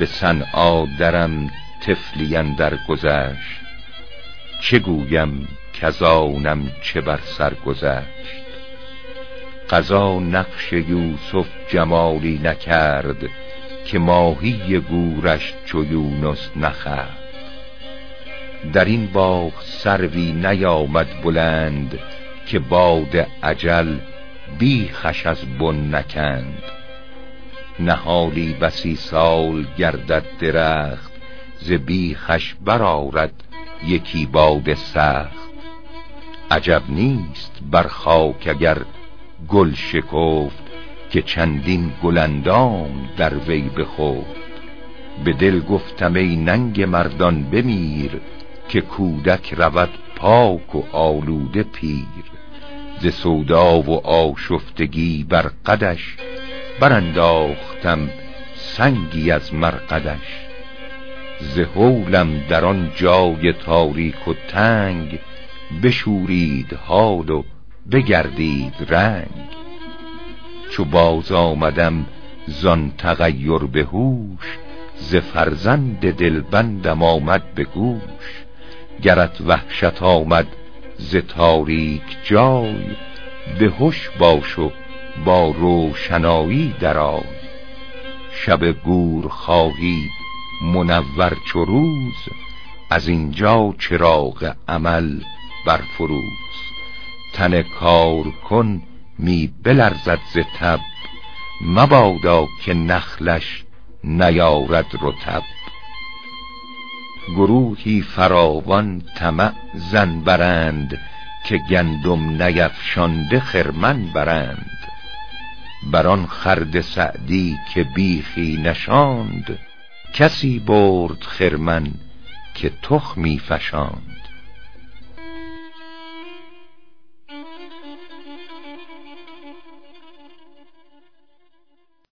به صنعا درم طفلی اندر گذشت، چه گویم کزانم چه بر سر گذشت. قضا نقش یوسف جمالی نکرد، که ماهی گورش چو یونس نخورد. در این باغ سروی نیامد بلند، که باد اجل بیخش از بن نکند. نهالی بسی سال گردد درخت، ز بیخش برآرد یکی باد سخت. عجب نیست بر خاک اگر گل شکفت، که چندین گلندام در وی بخفت. به دل گفتم ای ننگ مردان بمیر، که کودک رود پاک و آلوده پیر. ز سودا و آشفتگی بر قدش، برانداختم سنگی از مرقدش. ز هولم در آن جای تاریک و تنگ، بشورید حال و بگردید رنگ. چو باز آمدم زان تغیر به هوش، ز فرزند دلبندم آمد به گوش. گرت وحشت آمد ز تاریک جای، به هوش باش و با روشنایی درآی. شب گور خواهی منور چو روز، از اینجا چراغ عمل برفروز. تن کار کن می بلرزد ز تب، مبادا که نخلش نیارد رطب. گروهی فراوان طمع ظن برند، که گندم نیفشانده خرمن برند. بر آن خرد سعدی که بیخی نشاند، کسی برد خرمن که تخمی فشاند.